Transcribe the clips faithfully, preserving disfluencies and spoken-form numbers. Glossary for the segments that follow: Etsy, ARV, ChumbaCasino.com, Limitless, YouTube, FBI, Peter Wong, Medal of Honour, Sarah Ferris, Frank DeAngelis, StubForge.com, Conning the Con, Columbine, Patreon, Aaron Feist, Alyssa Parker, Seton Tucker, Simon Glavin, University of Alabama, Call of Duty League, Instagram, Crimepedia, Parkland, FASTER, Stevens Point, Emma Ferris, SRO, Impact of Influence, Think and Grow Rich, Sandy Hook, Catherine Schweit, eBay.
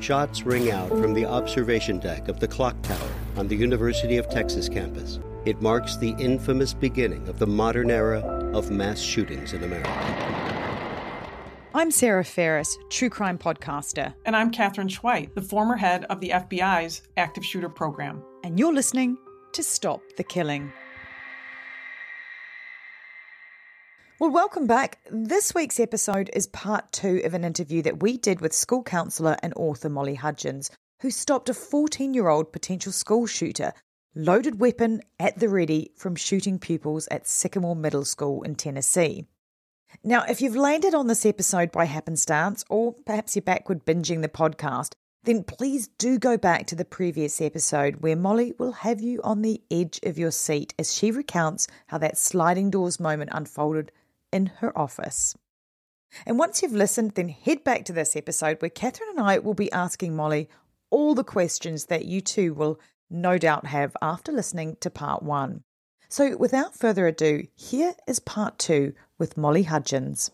shots ring out from the observation deck of the clock tower on the University of Texas campus. It marks the infamous beginning of the modern era of mass shootings in America. I'm Sarah Ferris, true crime podcaster. And I'm Catherine Schweit, the former head of the F B I's active shooter program. And you're listening to Stop the Killing. Well, welcome back. This week's episode is part two of an interview that we did with school counsellor and author Molly Hudgens, who stopped a fourteen-year-old potential school shooter, loaded weapon at the ready, from shooting pupils at Sycamore Middle School in Tennessee. Now, if you've landed on this episode by happenstance, or perhaps you're backward binging the podcast, then please do go back to the previous episode where Molly will have you on the edge of your seat as she recounts how that sliding doors moment unfolded in her office. And once you've listened, then head back to this episode where Catherine and I will be asking Molly all the questions that you too will no doubt have after listening to part one. So without further ado, here is part two with Molly Hudgens.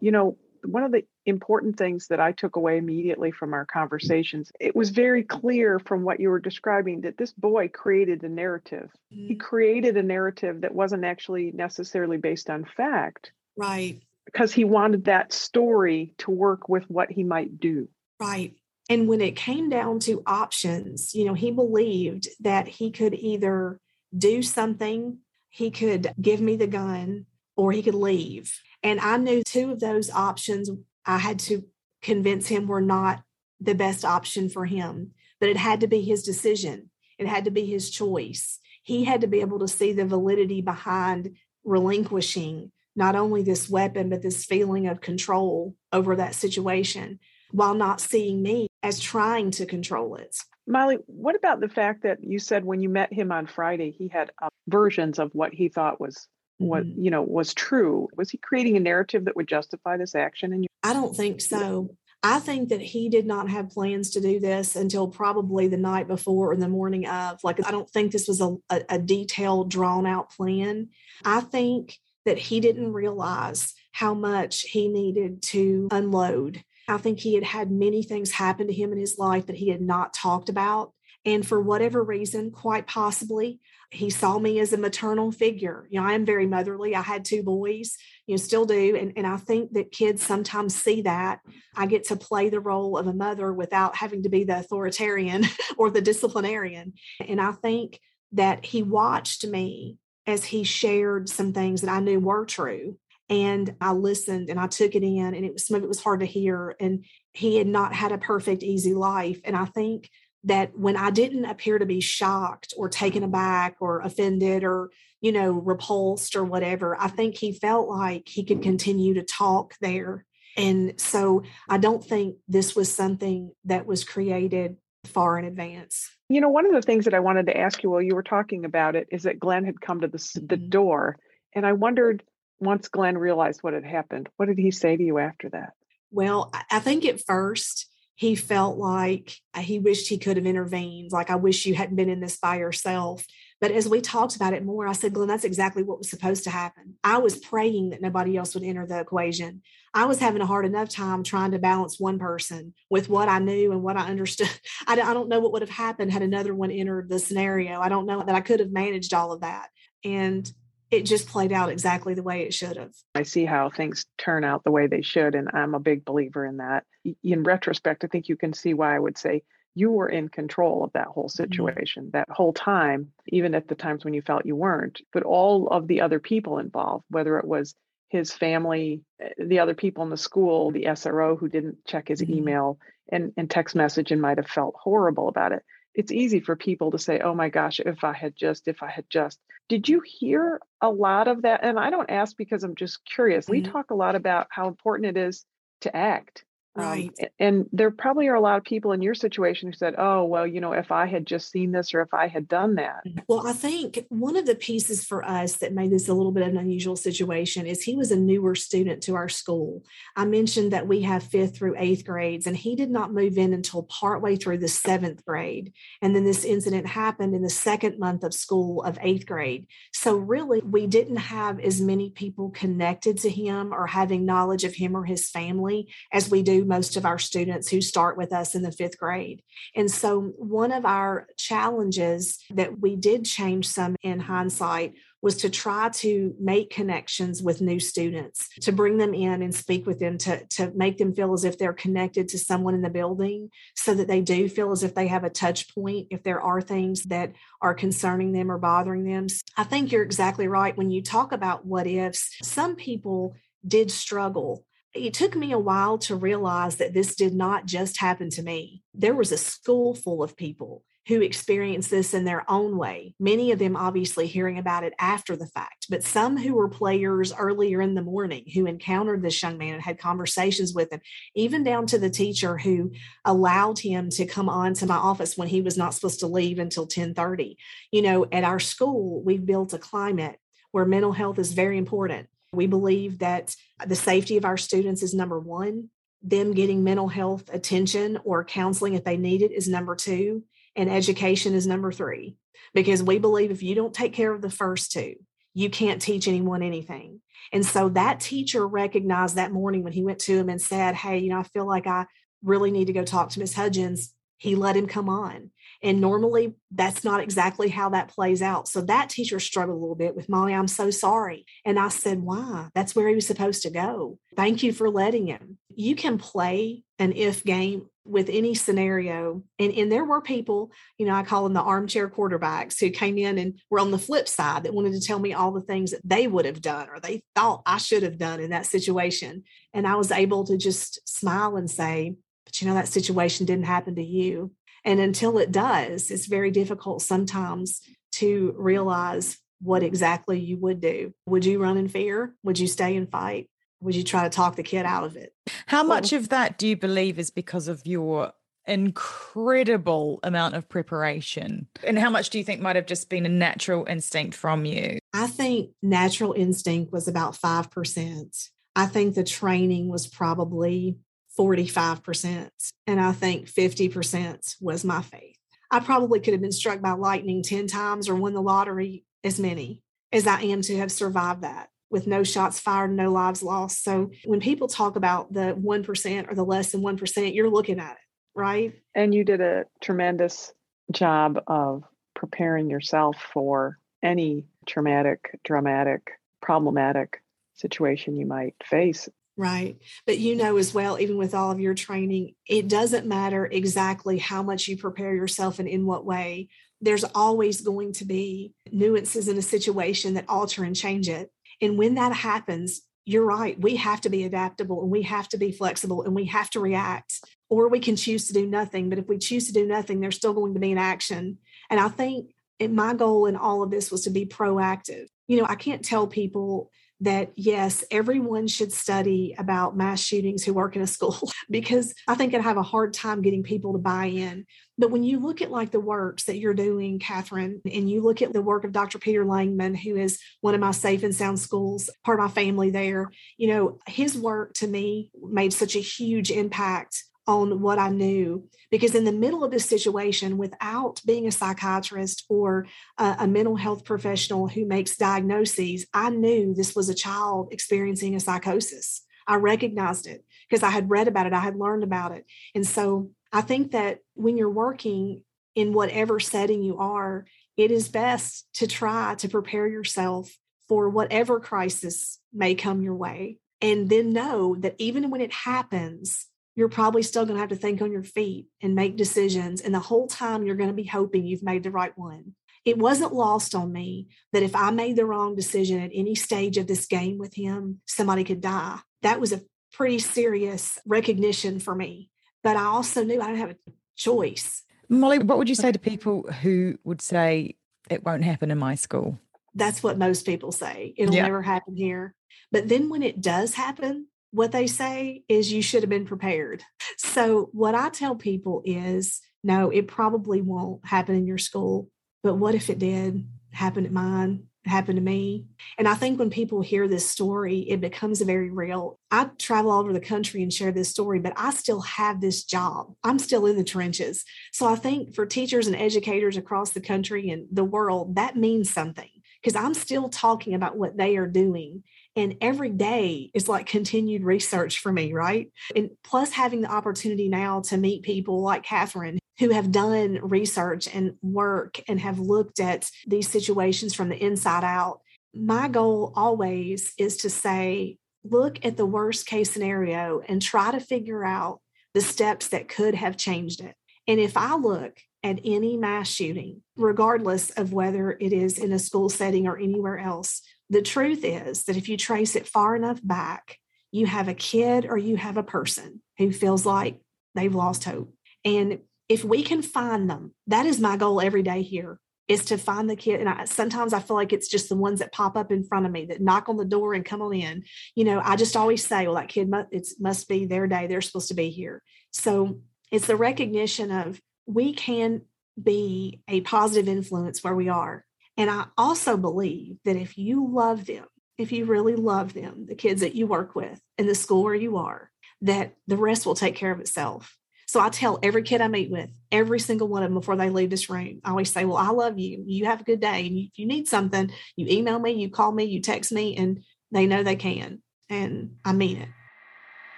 You know, one of the important things that I took away immediately from our conversations, it was very clear from what you were describing that this boy created a narrative. Mm-hmm. He created a narrative that wasn't actually necessarily based on fact. Right. Because he wanted that story to work with what he might do. Right. And when it came down to options, you know, he believed that he could either do something, he could give me the gun, or he could leave. And I knew two of those options I had to convince him were not the best option for him, but it had to be his decision. It had to be his choice. He had to be able to see the validity behind relinquishing not only this weapon, but this feeling of control over that situation, while not seeing me as trying to control it. Molly, what about the fact that you said when you met him on Friday, he had uh, versions of what he thought was what, you know, was true? Was he creating a narrative that would justify this action? And I don't think so. I think that he did not have plans to do this until probably the night before or the morning of. Like, I don't think this was a, a, a detailed, drawn out plan. I think that he didn't realize how much he needed to unload. I think he had had many things happen to him in his life that he had not talked about. And for whatever reason, quite possibly, he saw me as a maternal figure. You know, I am very motherly. I had two boys, you know, still do. And, and I think that kids sometimes see that. I get to play the role of a mother without having to be the authoritarian or the disciplinarian. And I think that he watched me as he shared some things that I knew were true. And I listened and I took it in, and it was, some of it was hard to hear. And he had not had a perfect, easy life. And I think that when I didn't appear to be shocked or taken aback or offended or, you know, repulsed or whatever, I think he felt like he could continue to talk there. And so I don't think this was something that was created far in advance. You know, one of the things that I wanted to ask you while you were talking about it is that Glenn had come to the, mm-hmm. the door. And I wondered, once Glenn realized what had happened, what did he say to you after that? Well, I think at first, he felt like he wished he could have intervened, like, I wish you hadn't been in this by yourself. But as we talked about it more, I said, Glenn, that's exactly what was supposed to happen. I was praying that nobody else would enter the equation. I was having a hard enough time trying to balance one person with what I knew and what I understood. I don't know what would have happened had another one entered the scenario. I don't know that I could have managed all of that. And it just played out exactly the way it should have. I see how things turn out the way they should, and I'm a big believer in that. In retrospect, I think you can see why I would say you were in control of that whole situation, mm-hmm. that whole time, even at the times when you felt you weren't. But all of the other people involved, whether it was his family, the other people in the school, the S R O who didn't check his mm-hmm. email and, and text message and might have felt horrible about it. It's easy for people to say, oh my gosh, if I had just, if I had just. Did you hear a lot of that? And I don't ask because I'm just curious. Mm-hmm. We talk a lot about how important it is to act Right. Um, and there probably are a lot of people in your situation who said, oh, well, you know, if I had just seen this or if I had done that. Well, I think one of the pieces for us that made this a little bit of an unusual situation is he was a newer student to our school. I mentioned that we have fifth through eighth grades, and he did not move in until partway through the seventh grade. And then this incident happened in the second month of school of eighth grade. So really, we didn't have as many people connected to him or having knowledge of him or his family as we do most of our students who start with us in the fifth grade. And so one of our challenges that we did change some in hindsight was to try to make connections with new students, to bring them in and speak with them, to, to make them feel as if they're connected to someone in the building so that they do feel as if they have a touch point if there are things that are concerning them or bothering them. I think you're exactly right. When you talk about what ifs, some people did struggle. It took me a while to realize that this did not just happen to me. There was a school full of people who experienced this in their own way, many of them obviously hearing about it after the fact, but some who were players earlier in the morning who encountered this young man and had conversations with him, even down to the teacher who allowed him to come on to my office when he was not supposed to leave until ten thirty. You know, at our school, we've built a climate where mental health is very important. We believe that the safety of our students is number one. Them getting mental health attention or counseling if they need it is number two. And education is number three. Because we believe if you don't take care of the first two, you can't teach anyone anything. And so that teacher recognized that morning when he went to him and said, hey, you know, I feel like I really need to go talk to Miz Hudgens. He let him come on. And normally that's not exactly how that plays out. So that teacher struggled a little bit with, Molly, I'm so sorry. And I said, why? That's where he was supposed to go. Thank you for letting him. You can play an if game with any scenario. And, and there were people, you know, I call them the armchair quarterbacks who came in and were on the flip side that wanted to tell me all the things that they would have done or they thought I should have done in that situation. And I was able to just smile and say, but you know, that situation didn't happen to you. And until it does, it's very difficult sometimes to realize what exactly you would do. Would you run in fear? Would you stay and fight? Would you try to talk the kid out of it? How much of that do you believe is because of your incredible amount of preparation? And how much do you think might have just been a natural instinct from you? I think natural instinct was about five percent. I think the training was probably forty-five percent. And I think fifty percent was my faith. I probably could have been struck by lightning ten times or won the lottery as many as I am to have survived that with no shots fired, no lives lost. So when people talk about the one percent or the less than one percent, you're looking at it, right? And you did a tremendous job of preparing yourself for any traumatic, dramatic, problematic situation you might face. Right. But you know as well, even with all of your training, it doesn't matter exactly how much you prepare yourself and in what way. There's always going to be nuances in a situation that alter and change it. And when that happens, you're right. We have to be adaptable and we have to be flexible and we have to react, or we can choose to do nothing. But if we choose to do nothing, there's still going to be an action. And I think and my goal in all of this was to be proactive. You know, I can't tell people that, yes, everyone should study about mass shootings who work in a school, because I think I'd have a hard time getting people to buy in. But when you look at like the works that you're doing, Catherine, and you look at the work of Doctor Peter Langman, who is one of my safe and sound schools, part of my family there, you know, his work to me made such a huge impact on what I knew, because in the middle of this situation, without being a psychiatrist or a, a mental health professional who makes diagnoses, I knew this was a child experiencing a psychosis. I recognized it because I had read about it. I had learned about it. And so I think that when you're working in whatever setting you are, it is best to try to prepare yourself for whatever crisis may come your way. And then know that even when it happens, you're probably still going to have to think on your feet and make decisions. And the whole time you're going to be hoping you've made the right one. It wasn't lost on me that if I made the wrong decision at any stage of this game with him, somebody could die. That was a pretty serious recognition for me. But I also knew I didn't have a choice. Molly, what would you say to people who would say it won't happen in my school? That's what most people say. It'll yeah. never happen here. But then when it does happen, what they say is you should have been prepared. So what I tell people is, no, it probably won't happen in your school, but what if it did happen at mine? Happened to me. And I think when people hear this story, it becomes very real. I travel all over the country and share this story, but I still have this job. I'm still in the trenches. So I think for teachers and educators across the country and the world, that means something, because I'm still talking about what they are doing. And every day is like continued research for me, right? And plus having the opportunity now to meet people like Catherine who have done research and work and have looked at these situations from the inside out. My goal always is to say, look at the worst case scenario and try to figure out the steps that could have changed it. And if I look at any mass shooting, regardless of whether it is in a school setting or anywhere else, the truth is that if you trace it far enough back, you have a kid or you have a person who feels like they've lost hope. And if we can find them, that is my goal every day here, is to find the kid. And I, sometimes I feel like it's just the ones that pop up in front of me that knock on the door and come on in. You know, I just always say, well, that kid, must, it must be their day. They're supposed to be here. So it's the recognition of we can be a positive influence where we are. And I also believe that if you love them, if you really love them, the kids that you work with and the school where you are, that the rest will take care of itself. So I tell every kid I meet with, every single one of them before they leave this room, I always say, well, I love you. You have a good day. And if you need something, you email me, you call me, you text me, and they know they can. And I mean it.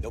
No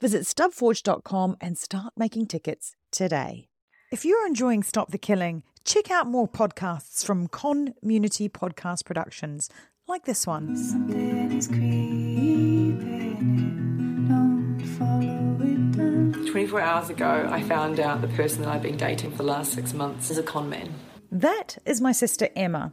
Visit Stub Forge dot com and start making tickets today. If you're enjoying Stop the Killing, check out more podcasts from CONmunity Podcast Productions, like this one. Something is creeping, don't follow it down. twenty-four hours ago, I found out the person that I've been dating for the last six months is a con man. That is my sister Emma.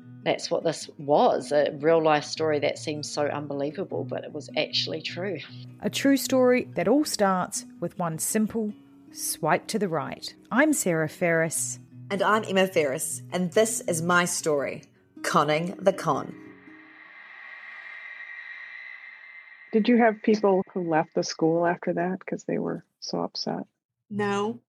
That's what this was, a real-life story that seems so unbelievable, but it was actually true. A true story that all starts with one simple swipe to the right. I'm Sarah Ferris. And I'm Emma Ferris. And this is my story, Conning the Con. Did you have people who left the school after that because they were so upset? No.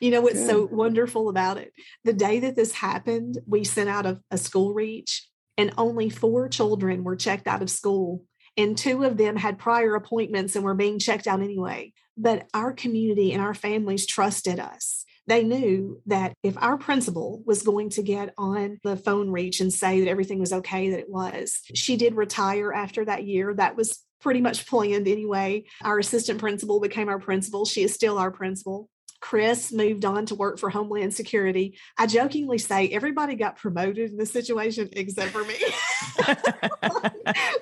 You know what's yeah. so wonderful about it? The day that this happened, we sent out a, a school reach, and only four children were checked out of school. And two of them had prior appointments and were being checked out anyway. But our community and our families trusted us. They knew that if our principal was going to get on the phone reach and say that everything was okay, that it was. She did retire after that year. That was pretty much planned anyway. Our assistant principal became our principal. She is still our principal. Chris moved on to work for Homeland Security. I jokingly say everybody got promoted in this situation except for me.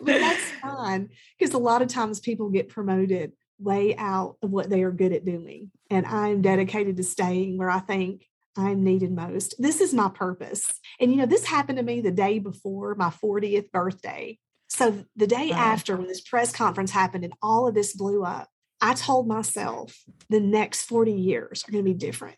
But that's fine, because a lot of times people get promoted way out of what they are good at doing. And I'm dedicated to staying where I think I'm needed most. This is my purpose. And, you know, this happened to me the day before my fortieth birthday. So the day wow. after, when this press conference happened and all of this blew up, I told myself the next forty years are going to be different.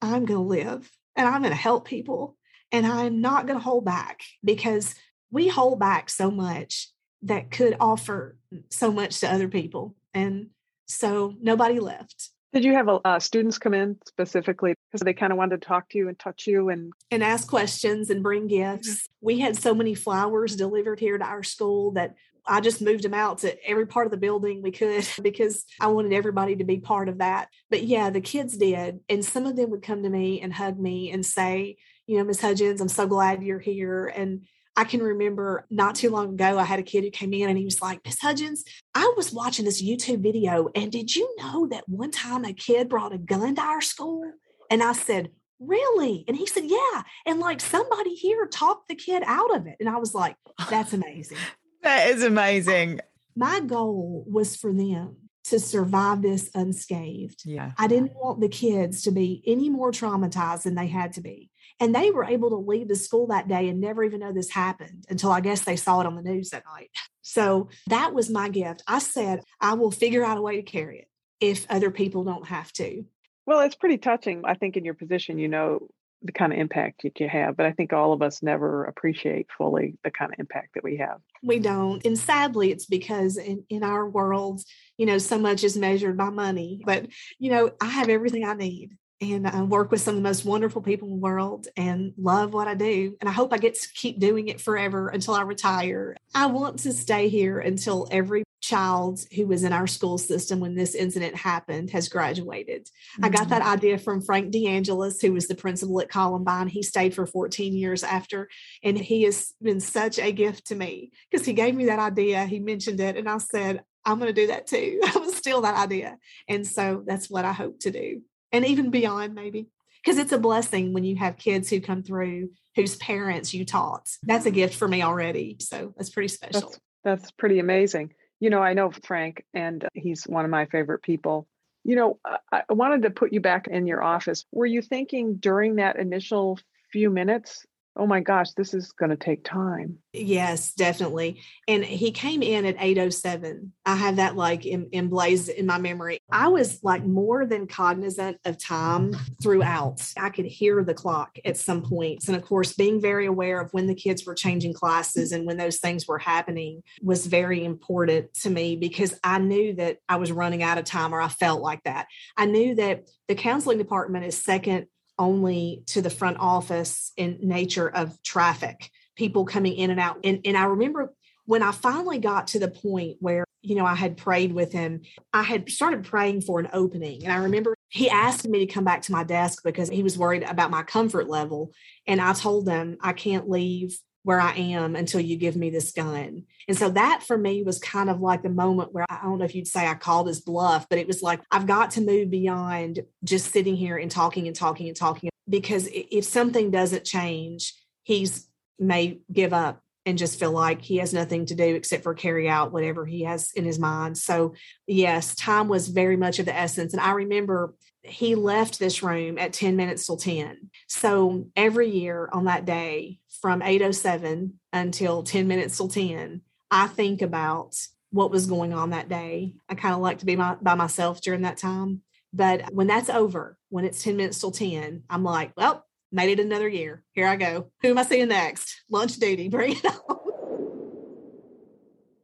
I'm going to live and I'm going to help people, and I'm not going to hold back, because we hold back so much that could offer so much to other people. And so nobody left. Did you have uh, students come in specifically because they kind of wanted to talk to you and touch you and and ask questions and bring gifts? Mm-hmm. We had so many flowers delivered here to our school that I just moved them out to every part of the building we could, because I wanted everybody to be part of that. But yeah, the kids did. And some of them would come to me and hug me and say, you know, Miz Hudgens, I'm so glad you're here. And I can remember not too long ago, I had a kid who came in and he was like, Miz Hudgens, I was watching this YouTube video. And did you know that one time a kid brought a gun to our school? And I said, really? And he said, yeah. And like somebody here talked the kid out of it. And I was like, that's amazing. That is amazing. My goal was for them to survive this unscathed. Yeah. I didn't want the kids to be any more traumatized than they had to be. And they were able to leave the school that day and never even know this happened until I guess they saw it on the news that night. So that was my gift. I said, I will figure out a way to carry it if other people don't have to. Well, it's pretty touching. I think in your position, you know, the kind of impact that you have. But I think all of us never appreciate fully the kind of impact that we have. We don't. And sadly, it's because in, in our world, you know, so much is measured by money. But, you know, I have everything I need. And I work with some of the most wonderful people in the world and love what I do. And I hope I get to keep doing it forever until I retire. I want to stay here until every child who was in our school system when this incident happened has graduated. Mm-hmm. I got that idea from Frank DeAngelis, who was the principal at Columbine. He stayed for fourteen years after, and he has been such a gift to me because he gave me that idea. He mentioned it, and I said, I'm going to do that too. I will steal that idea. And so that's what I hope to do. And even beyond, maybe, because it's a blessing when you have kids who come through whose parents you taught. That's a gift for me already. So that's pretty special. That's, that's pretty amazing. You know, I know Frank, and he's one of my favorite people. You know, I wanted to put you back in your office. Were you thinking during that initial few minutes, oh my gosh, this is going to take time? Yes, definitely. And he came in at eight oh seven. I have that like emblazoned in, in my memory. I was like more than cognizant of time throughout. I could hear the clock at some points. And of course, being very aware of when the kids were changing classes and when those things were happening was very important to me, because I knew that I was running out of time, or I felt like that. I knew that the counseling department is second only to the front office in nature of traffic, people coming in and out. And, and I remember when I finally got to the point where, you know, I had prayed with him, I had started praying for an opening. And I remember he asked me to come back to my desk because he was worried about my comfort level. And I told him, I can't leave where I am until you give me this gun. And so that for me was kind of like the moment where, I don't know if you'd say I called his bluff, but it was like, I've got to move beyond just sitting here and talking and talking and talking, because if something doesn't change, he's may give up and just feel like he has nothing to do except for carry out whatever he has in his mind. So yes, time was very much of the essence. And I remember he left this room at ten minutes till ten. So every year on that day, from eight oh seven until ten minutes till ten, I think about what was going on that day. I kind of like to be my, by myself during that time. But when that's over, when it's ten minutes till ten, I'm like, well, made it another year. Here I go. Who am I seeing next? Lunch duty. Bring it on.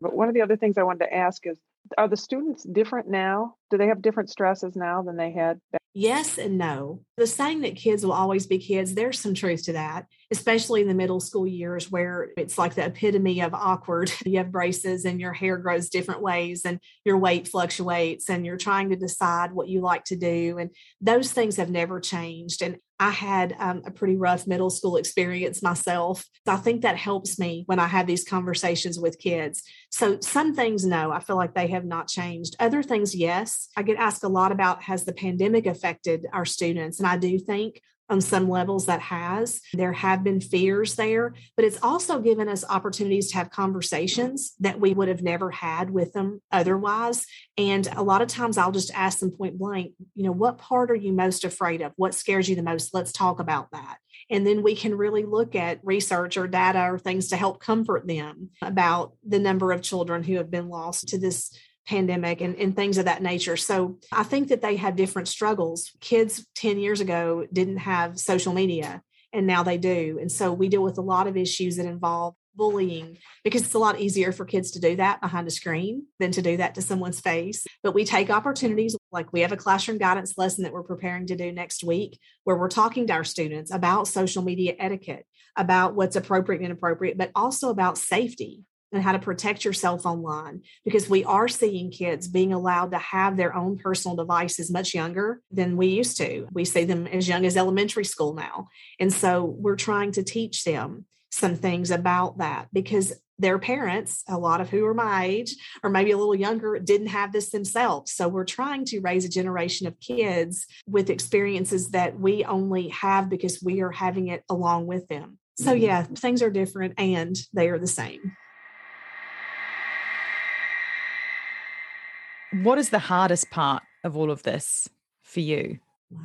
But one of the other things I wanted to ask is, are the students different now? Do they have different stresses now than they had back? Yes and no. The saying that kids will always be kids, there's some truth to that, especially in the middle school years where it's like the epitome of awkward. You have braces and your hair grows different ways and your weight fluctuates and you're trying to decide what you like to do. And those things have never changed. And I had um, a pretty rough middle school experience myself. So I think that helps me when I have these conversations with kids. So some things, no, I feel like they have not changed. Other things, yes. I get asked a lot about, has the pandemic affected our students? And I do think on some levels that has. There have been fears there, but it's also given us opportunities to have conversations that we would have never had with them otherwise. And a lot of times I'll just ask them point blank, you know, what part are you most afraid of? What scares you the most? Let's talk about that. And then we can really look at research or data or things to help comfort them about the number of children who have been lost to this pandemic and, and things of that nature. So I think that they have different struggles. Kids ten years ago didn't have social media and now they do. And so we deal with a lot of issues that involve bullying because it's a lot easier for kids to do that behind a screen than to do that to someone's face. But we take opportunities, like we have a classroom guidance lesson that we're preparing to do next week where we're talking to our students about social media etiquette, about what's appropriate and inappropriate, but also about safety and how to protect yourself online, because we are seeing kids being allowed to have their own personal devices much younger than we used to. We see them as young as elementary school now. And so we're trying to teach them some things about that because their parents, a lot of who are my age or maybe a little younger, didn't have this themselves. So we're trying to raise a generation of kids with experiences that we only have because we are having it along with them. So yeah, things are different and they are the same. What is the hardest part of all of this for you? Wow.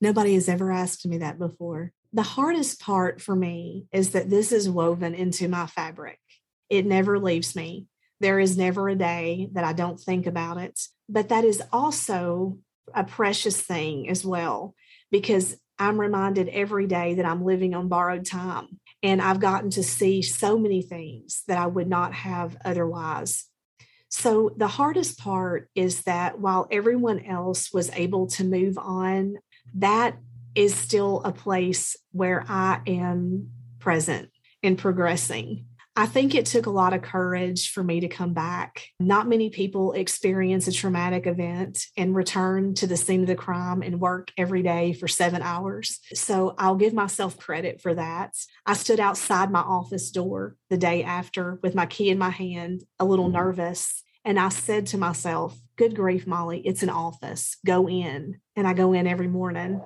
Nobody has ever asked me that before. The hardest part for me is that this is woven into my fabric. It never leaves me. There is never a day that I don't think about it. But that is also a precious thing as well, because I'm reminded every day that I'm living on borrowed time. And I've gotten to see so many things that I would not have otherwise. So the hardest part is that while everyone else was able to move on, that is still a place where I am present and progressing. I think it took a lot of courage for me to come back. Not many people experience a traumatic event and return to the scene of the crime and work every day for seven hours. So I'll give myself credit for that. I stood outside my office door the day after with my key in my hand, a little nervous. And I said to myself, good grief, Molly, it's an office. Go in. And I go in every morning.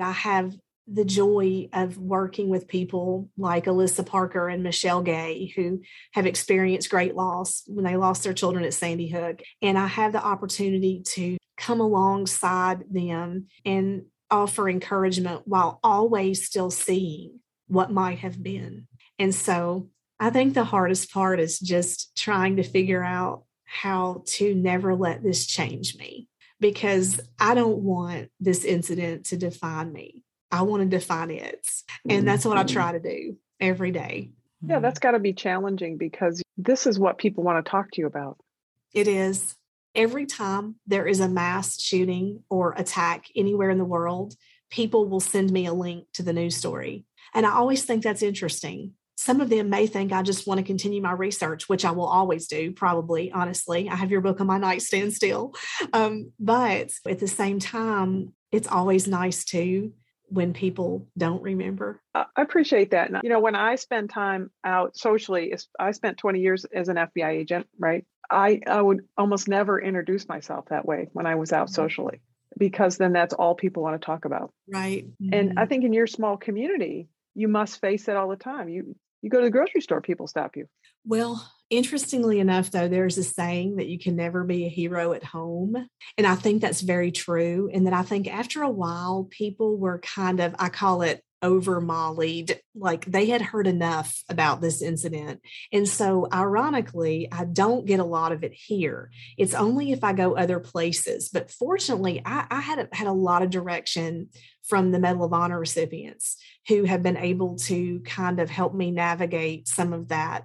I have the joy of working with people like Alyssa Parker and Michelle Gay, who have experienced great loss when they lost their children at Sandy Hook. And I have the opportunity to come alongside them and offer encouragement while always still seeing what might have been. And so I think the hardest part is just trying to figure out how to never let this change me, because I don't want this incident to define me. I want to define it. And that's what I try to do every day. Yeah, that's got to be challenging because this is what people want to talk to you about. It is. Every time there is a mass shooting or attack anywhere in the world, people will send me a link to the news story. And I always think that's interesting. Some of them may think I just want to continue my research, which I will always do, probably, honestly. I have your book on my nightstand still. Um, but at the same time, it's always nice to when people don't remember. I appreciate that. And, you know, when I spend time out socially, I spent twenty years as an F B I agent, right? I, I would almost never introduce myself that way when I was out socially, because then that's all people want to talk about. Right. Mm-hmm. And I think in your small community, you must face it all the time. You you go to the grocery store, people stop you. Well, interestingly enough, though, there's a saying that you can never be a hero at home. And I think that's very true. And that I think after a while, people were kind of, I call it over mollied, like they had heard enough about this incident. And so ironically, I don't get a lot of it here. It's only if I go other places. But fortunately, I, I had, had a lot of direction from the Medal of Honor recipients who have been able to kind of help me navigate some of that,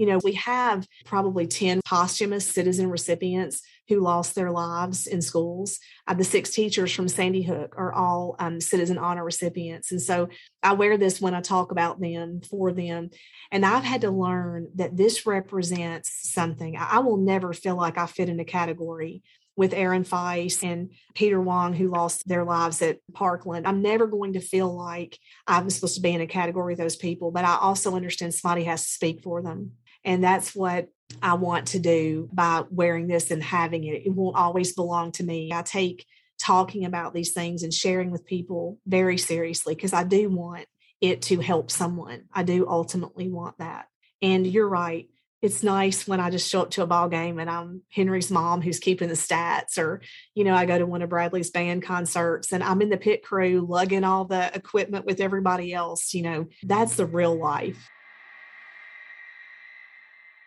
You know, we have probably ten posthumous citizen recipients who lost their lives in schools. Uh, the six teachers from Sandy Hook are all um, citizen honor recipients. And so I wear this when I talk about them, for them. And I've had to learn that this represents something. I, I will never feel like I fit in a category with Aaron Feist and Peter Wong, who lost their lives at Parkland. I'm never going to feel like I'm supposed to be in a category of those people, but I also understand somebody has to speak for them. And that's what I want to do by wearing this and having it. It won't always belong to me. I take talking about these things and sharing with people very seriously because I do want it to help someone. I do ultimately want that. And you're right. It's nice when I just show up to a ball game and I'm Henry's mom who's keeping the stats, or, you know, I go to one of Bradley's band concerts and I'm in the pit crew lugging all the equipment with everybody else. You know, that's the real life.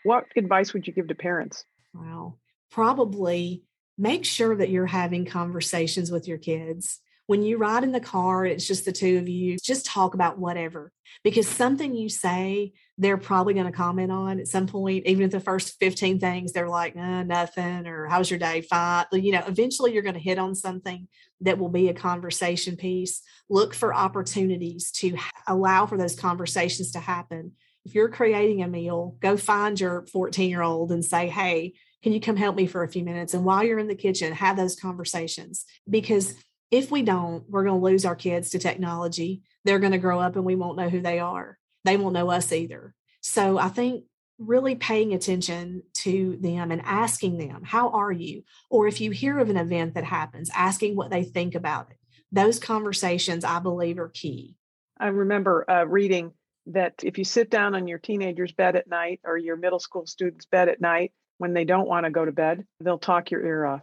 What advice would you give to parents? Well, probably make sure that you're having conversations with your kids. When you ride in the car, it's just the two of you, just talk about whatever, because something you say, they're probably going to comment on at some point. Even if the first fifteen things, they're like, nah, nothing, or how's your day? Fine. You know, eventually you're going to hit on something that will be a conversation piece. Look for opportunities to allow for those conversations to happen. If you're creating a meal, go find your fourteen-year-old and say, hey, can you come help me for a few minutes? And while you're in the kitchen, have those conversations, because if we don't, we're going to lose our kids to technology. They're going to grow up and we won't know who they are. They won't know us either. So I think really paying attention to them and asking them, how are you? Or if you hear of an event that happens, asking what they think about it. Those conversations, I believe, are key. I remember uh, reading that if you sit down on your teenager's bed at night or your middle school student's bed at night, when they don't want to go to bed, they'll talk your ear off.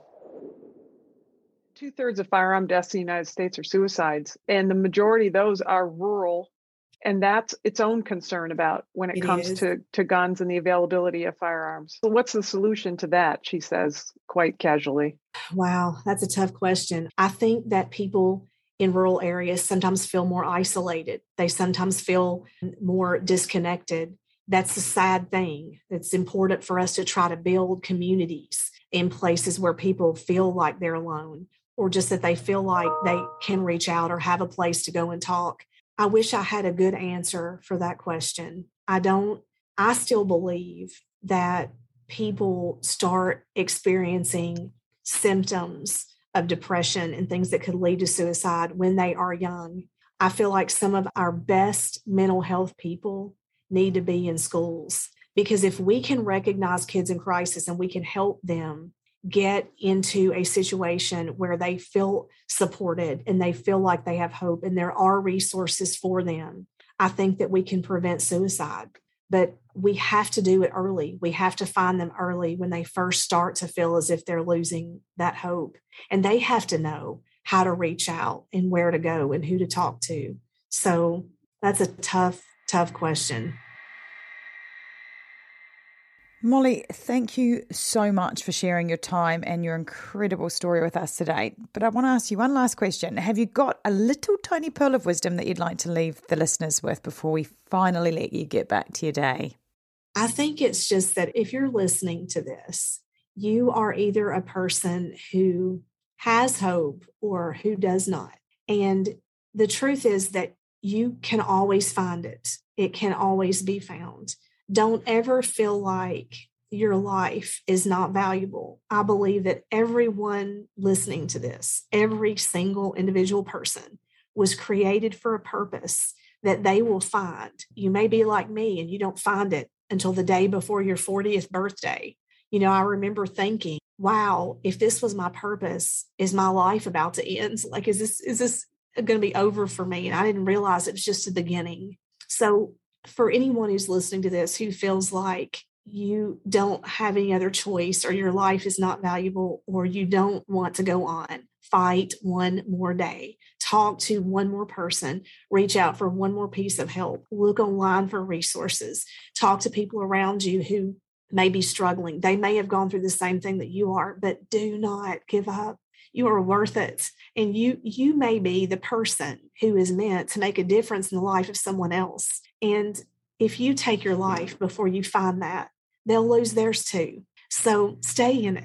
Two-thirds of firearm deaths in the United States are suicides, and the majority of those are rural, and that's its own concern about when it, it comes to, to guns and the availability of firearms. So what's the solution to that, she says, quite casually? Wow, that's a tough question. I think that people in rural areas sometimes feel more isolated. They sometimes feel more disconnected. That's a sad thing. It's important for us to try to build communities in places where people feel like they're alone, or just that they feel like they can reach out or have a place to go and talk. I wish I had a good answer for that question. I don't, I still believe that people start experiencing symptoms of depression and things that could lead to suicide when they are young. I feel like some of our best mental health people need to be in schools, because if we can recognize kids in crisis and we can help them get into a situation where they feel supported and they feel like they have hope and there are resources for them, I think that we can prevent suicide. But we have to do it early. We have to find them early when they first start to feel as if they're losing that hope. And they have to know how to reach out and where to go and who to talk to. So that's a tough, tough question. Molly, thank you so much for sharing your time and your incredible story with us today. But I want to ask you one last question. Have you got a little tiny pearl of wisdom that you'd like to leave the listeners with before we finally let you get back to your day? I think it's just that if you're listening to this, you are either a person who has hope or who does not. And the truth is that you can always find it. It can always be found. Don't ever feel like your life is not valuable. I believe that everyone listening to this, every single individual person, was created for a purpose that they will find. You may be like me and you don't find it until the day before your fortieth birthday. You know, I remember thinking, wow, if this was my purpose, is my life about to end? Like, is this, is this going to be over for me? And I didn't realize it was just the beginning. So for anyone who's listening to this who feels like you don't have any other choice, or your life is not valuable, or you don't want to go on, fight one more day, talk to one more person, reach out for one more piece of help, look online for resources, talk to people around you who may be struggling. They may have gone through the same thing that you are, but do not give up. You are worth it. And you, you may be the person who is meant to make a difference in the life of someone else. And if you take your life before you find that, they'll lose theirs too. So stay in it.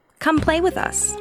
Come play with us.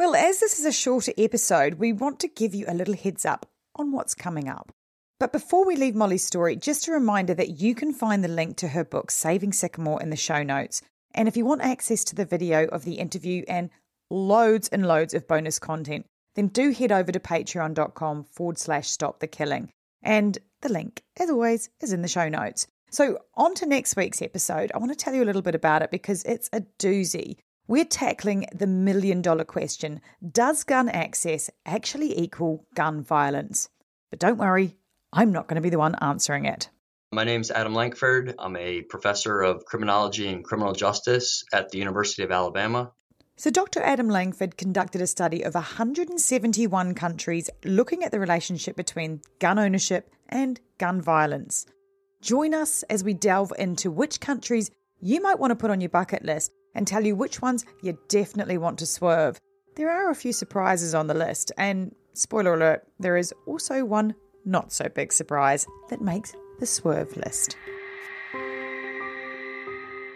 Well, as this is a shorter episode, we want to give you a little heads up on what's coming up. But before we leave Molly's story, just a reminder that you can find the link to her book, Saving Sycamore, in the show notes. And if you want access to the video of the interview and loads and loads of bonus content, then do head over to patreon.com forward slash stop the killing. And the link, as always, is in the show notes. So on to next week's episode. I want to tell you a little bit about it because it's a doozy. We're tackling the million-dollar question. Does gun access actually equal gun violence? But don't worry, I'm not going to be the one answering it. My name's Adam Lankford. I'm a professor of criminology and criminal justice at the University of Alabama. So Doctor Adam Lankford conducted a study of one hundred seventy-one countries looking at the relationship between gun ownership and gun violence. Join us as we delve into which countries you might want to put on your bucket list and tell you which ones you definitely want to swerve. There are a few surprises on the list, and spoiler alert, there is also one not so big surprise that makes the swerve list.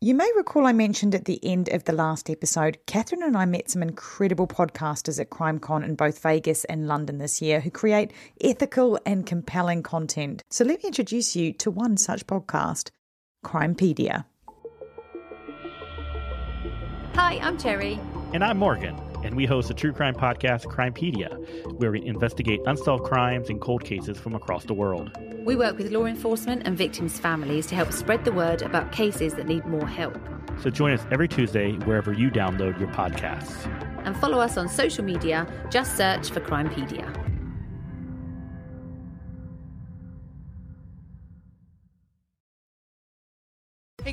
You may recall I mentioned at the end of the last episode, Catherine and I met some incredible podcasters at CrimeCon in both Vegas and London this year who create ethical and compelling content. So let me introduce you to one such podcast, Crimepedia. Hi, I'm Cherry. And I'm Morgan. And we host a true crime podcast, Crimepedia, where we investigate unsolved crimes and cold cases from across the world. We work with law enforcement and victims' families to help spread the word about cases that need more help. So join us every Tuesday wherever you download your podcasts. And follow us on social media. Just search for Crimepedia. Hey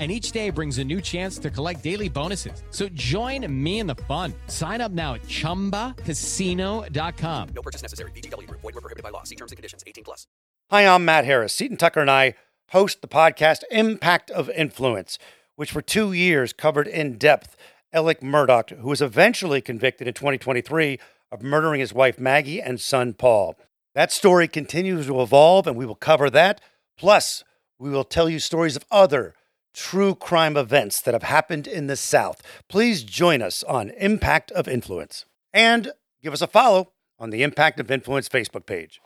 And each day brings a new chance to collect daily bonuses. So join me in the fun. Sign up now at Chumba Casino dot com. No purchase necessary. V G W. Void where prohibited by law. See terms and conditions. eighteen plus. Hi, I'm Matt Harris. Seton Tucker and I host the podcast Impact of Influence, which for two years covered in depth Alec Murdoch, who was eventually convicted in twenty twenty-three of murdering his wife Maggie and son Paul. That story continues to evolve, and we will cover that. Plus, we will tell you stories of other true crime events that have happened in the South. Please join us on Impact of Influence and give us a follow on the Impact of Influence Facebook page.